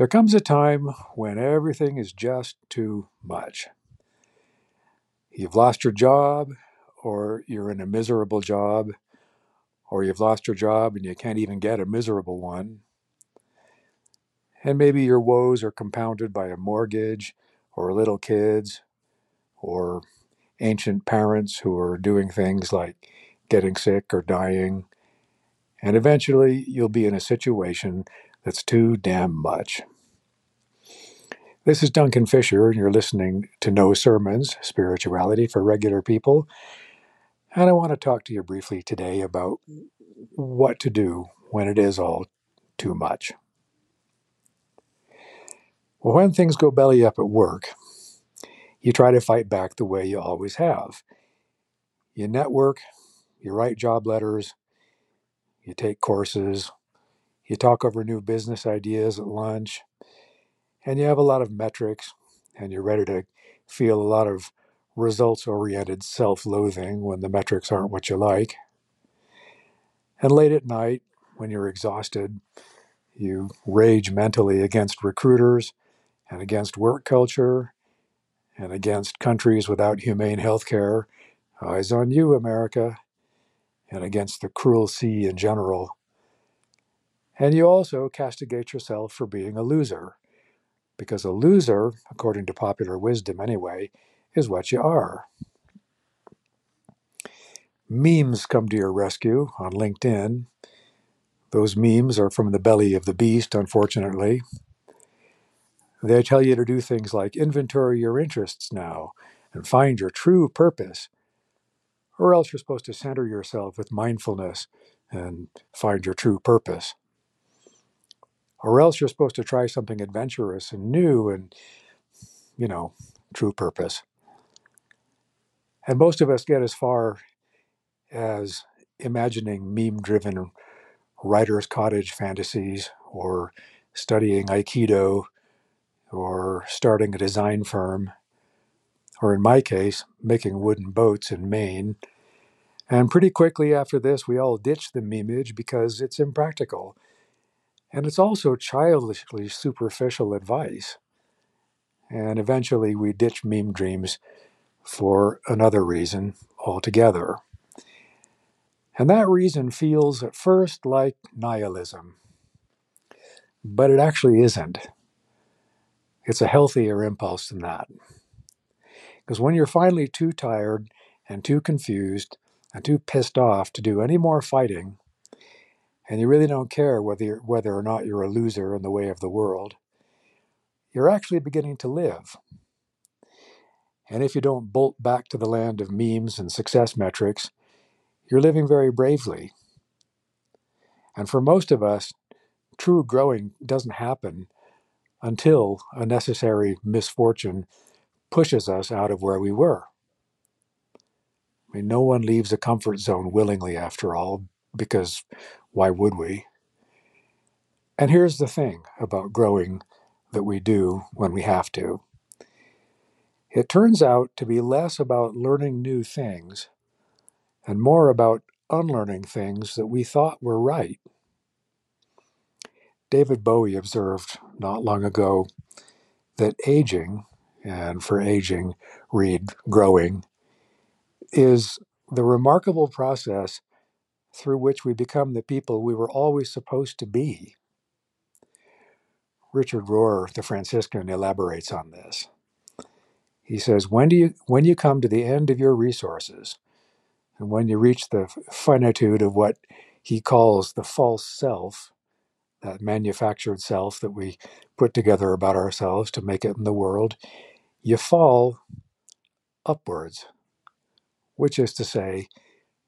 There comes a time when everything is just too much. You've lost your job, or you're in a miserable job, or you've lost your job and you can't even get a miserable one. And maybe your woes are compounded by a mortgage, or little kids, or ancient parents who are doing things like getting sick or dying. And eventually you'll be in a situation that's too damn much. This is Duncan Fisher, and you're listening to No Sermons, Spirituality for Regular People. And I want to talk to you briefly today about what to do when it is all too much. Well, when things go belly up at work, you try to fight back the way you always have. You network, you write job letters, you take courses, you talk over new business ideas at lunch, and you have a lot of metrics, and you're ready to feel a lot of results-oriented self-loathing when the metrics aren't what you like. And late at night, when you're exhausted, you rage mentally against recruiters and against work culture and against countries without humane health care. Eyes on you, America. And against the cruel sea in general. And you also castigate yourself for being a loser, because a loser, according to popular wisdom anyway, is what you are. Memes come to your rescue on LinkedIn. Those memes are from the belly of the beast, unfortunately. They tell you to do things like inventory your interests now and find your true purpose, or else you're supposed to center yourself with mindfulness and find your true purpose. Or else you're supposed to try something adventurous and new and, true purpose. And most of us get as far as imagining meme-driven writer's cottage fantasies, or studying Aikido, or starting a design firm, or in my case, making wooden boats in Maine. And pretty quickly after this, we all ditch the memeage because it's impractical. And it's also childishly superficial advice. And eventually we ditch meme dreams for another reason altogether. And that reason feels at first like nihilism. But it actually isn't. It's a healthier impulse than that. Because when you're finally too tired and too confused and too pissed off to do any more fighting, and you really don't care whether or not you're a loser in the way of the world, you're actually beginning to live. And if you don't bolt back to the land of memes and success metrics, you're living very bravely. And for most of us, true growing doesn't happen until a necessary misfortune pushes us out of where we were. No one leaves a comfort zone willingly, after all, because why would we? And here's the thing about growing that we do when we have to. It turns out to be less about learning new things and more about unlearning things that we thought were right. David Bowie observed not long ago that aging, and for aging, read growing, is the remarkable process through which we become the people we were always supposed to be. Richard Rohr, the Franciscan, elaborates on this. He says, when you come to the end of your resources, and when you reach the finitude of what he calls the false self, that manufactured self that we put together about ourselves to make it in the world, you fall upwards, which is to say,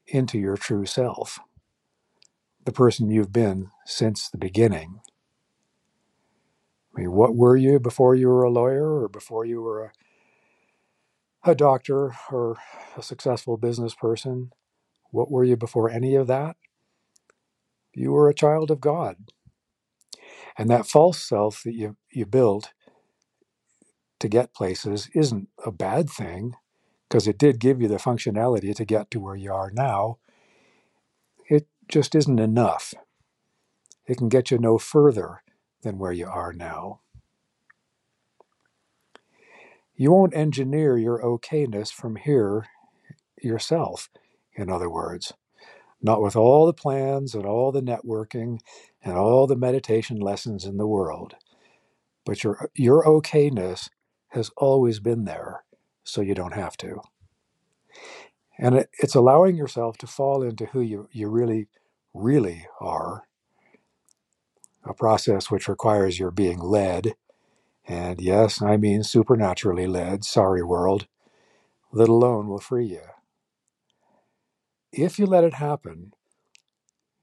into your true self, the person you've been since the beginning. What were you before you were a lawyer, or before you were a doctor, or a successful business person? What were you before any of that? You were a child of God. And that false self that you built to get places isn't a bad thing, because it did give you the functionality to get to where you are now. It just isn't enough. It can get you no further than where you are now. You won't engineer your okayness from here yourself, in other words. Not with all the plans and all the networking and all the meditation lessons in the world. But your okayness has always been there, so you don't have to. And it's allowing yourself to fall into who you really, really are, a process which requires your being led, and yes, I mean supernaturally led, sorry world, that alone will free you. If you let it happen,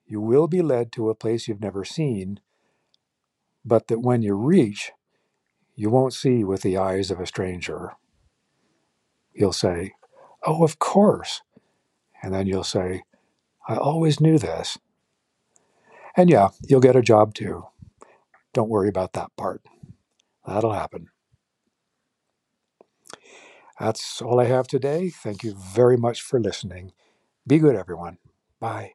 you will be led to a place you've never seen, but that when you reach, you won't see with the eyes of a stranger. You'll say, "Oh, of course." And then you'll say, "I always knew this." And yeah, you'll get a job too. Don't worry about that part. That'll happen. That's all I have today. Thank you very much for listening. Be good, everyone. Bye.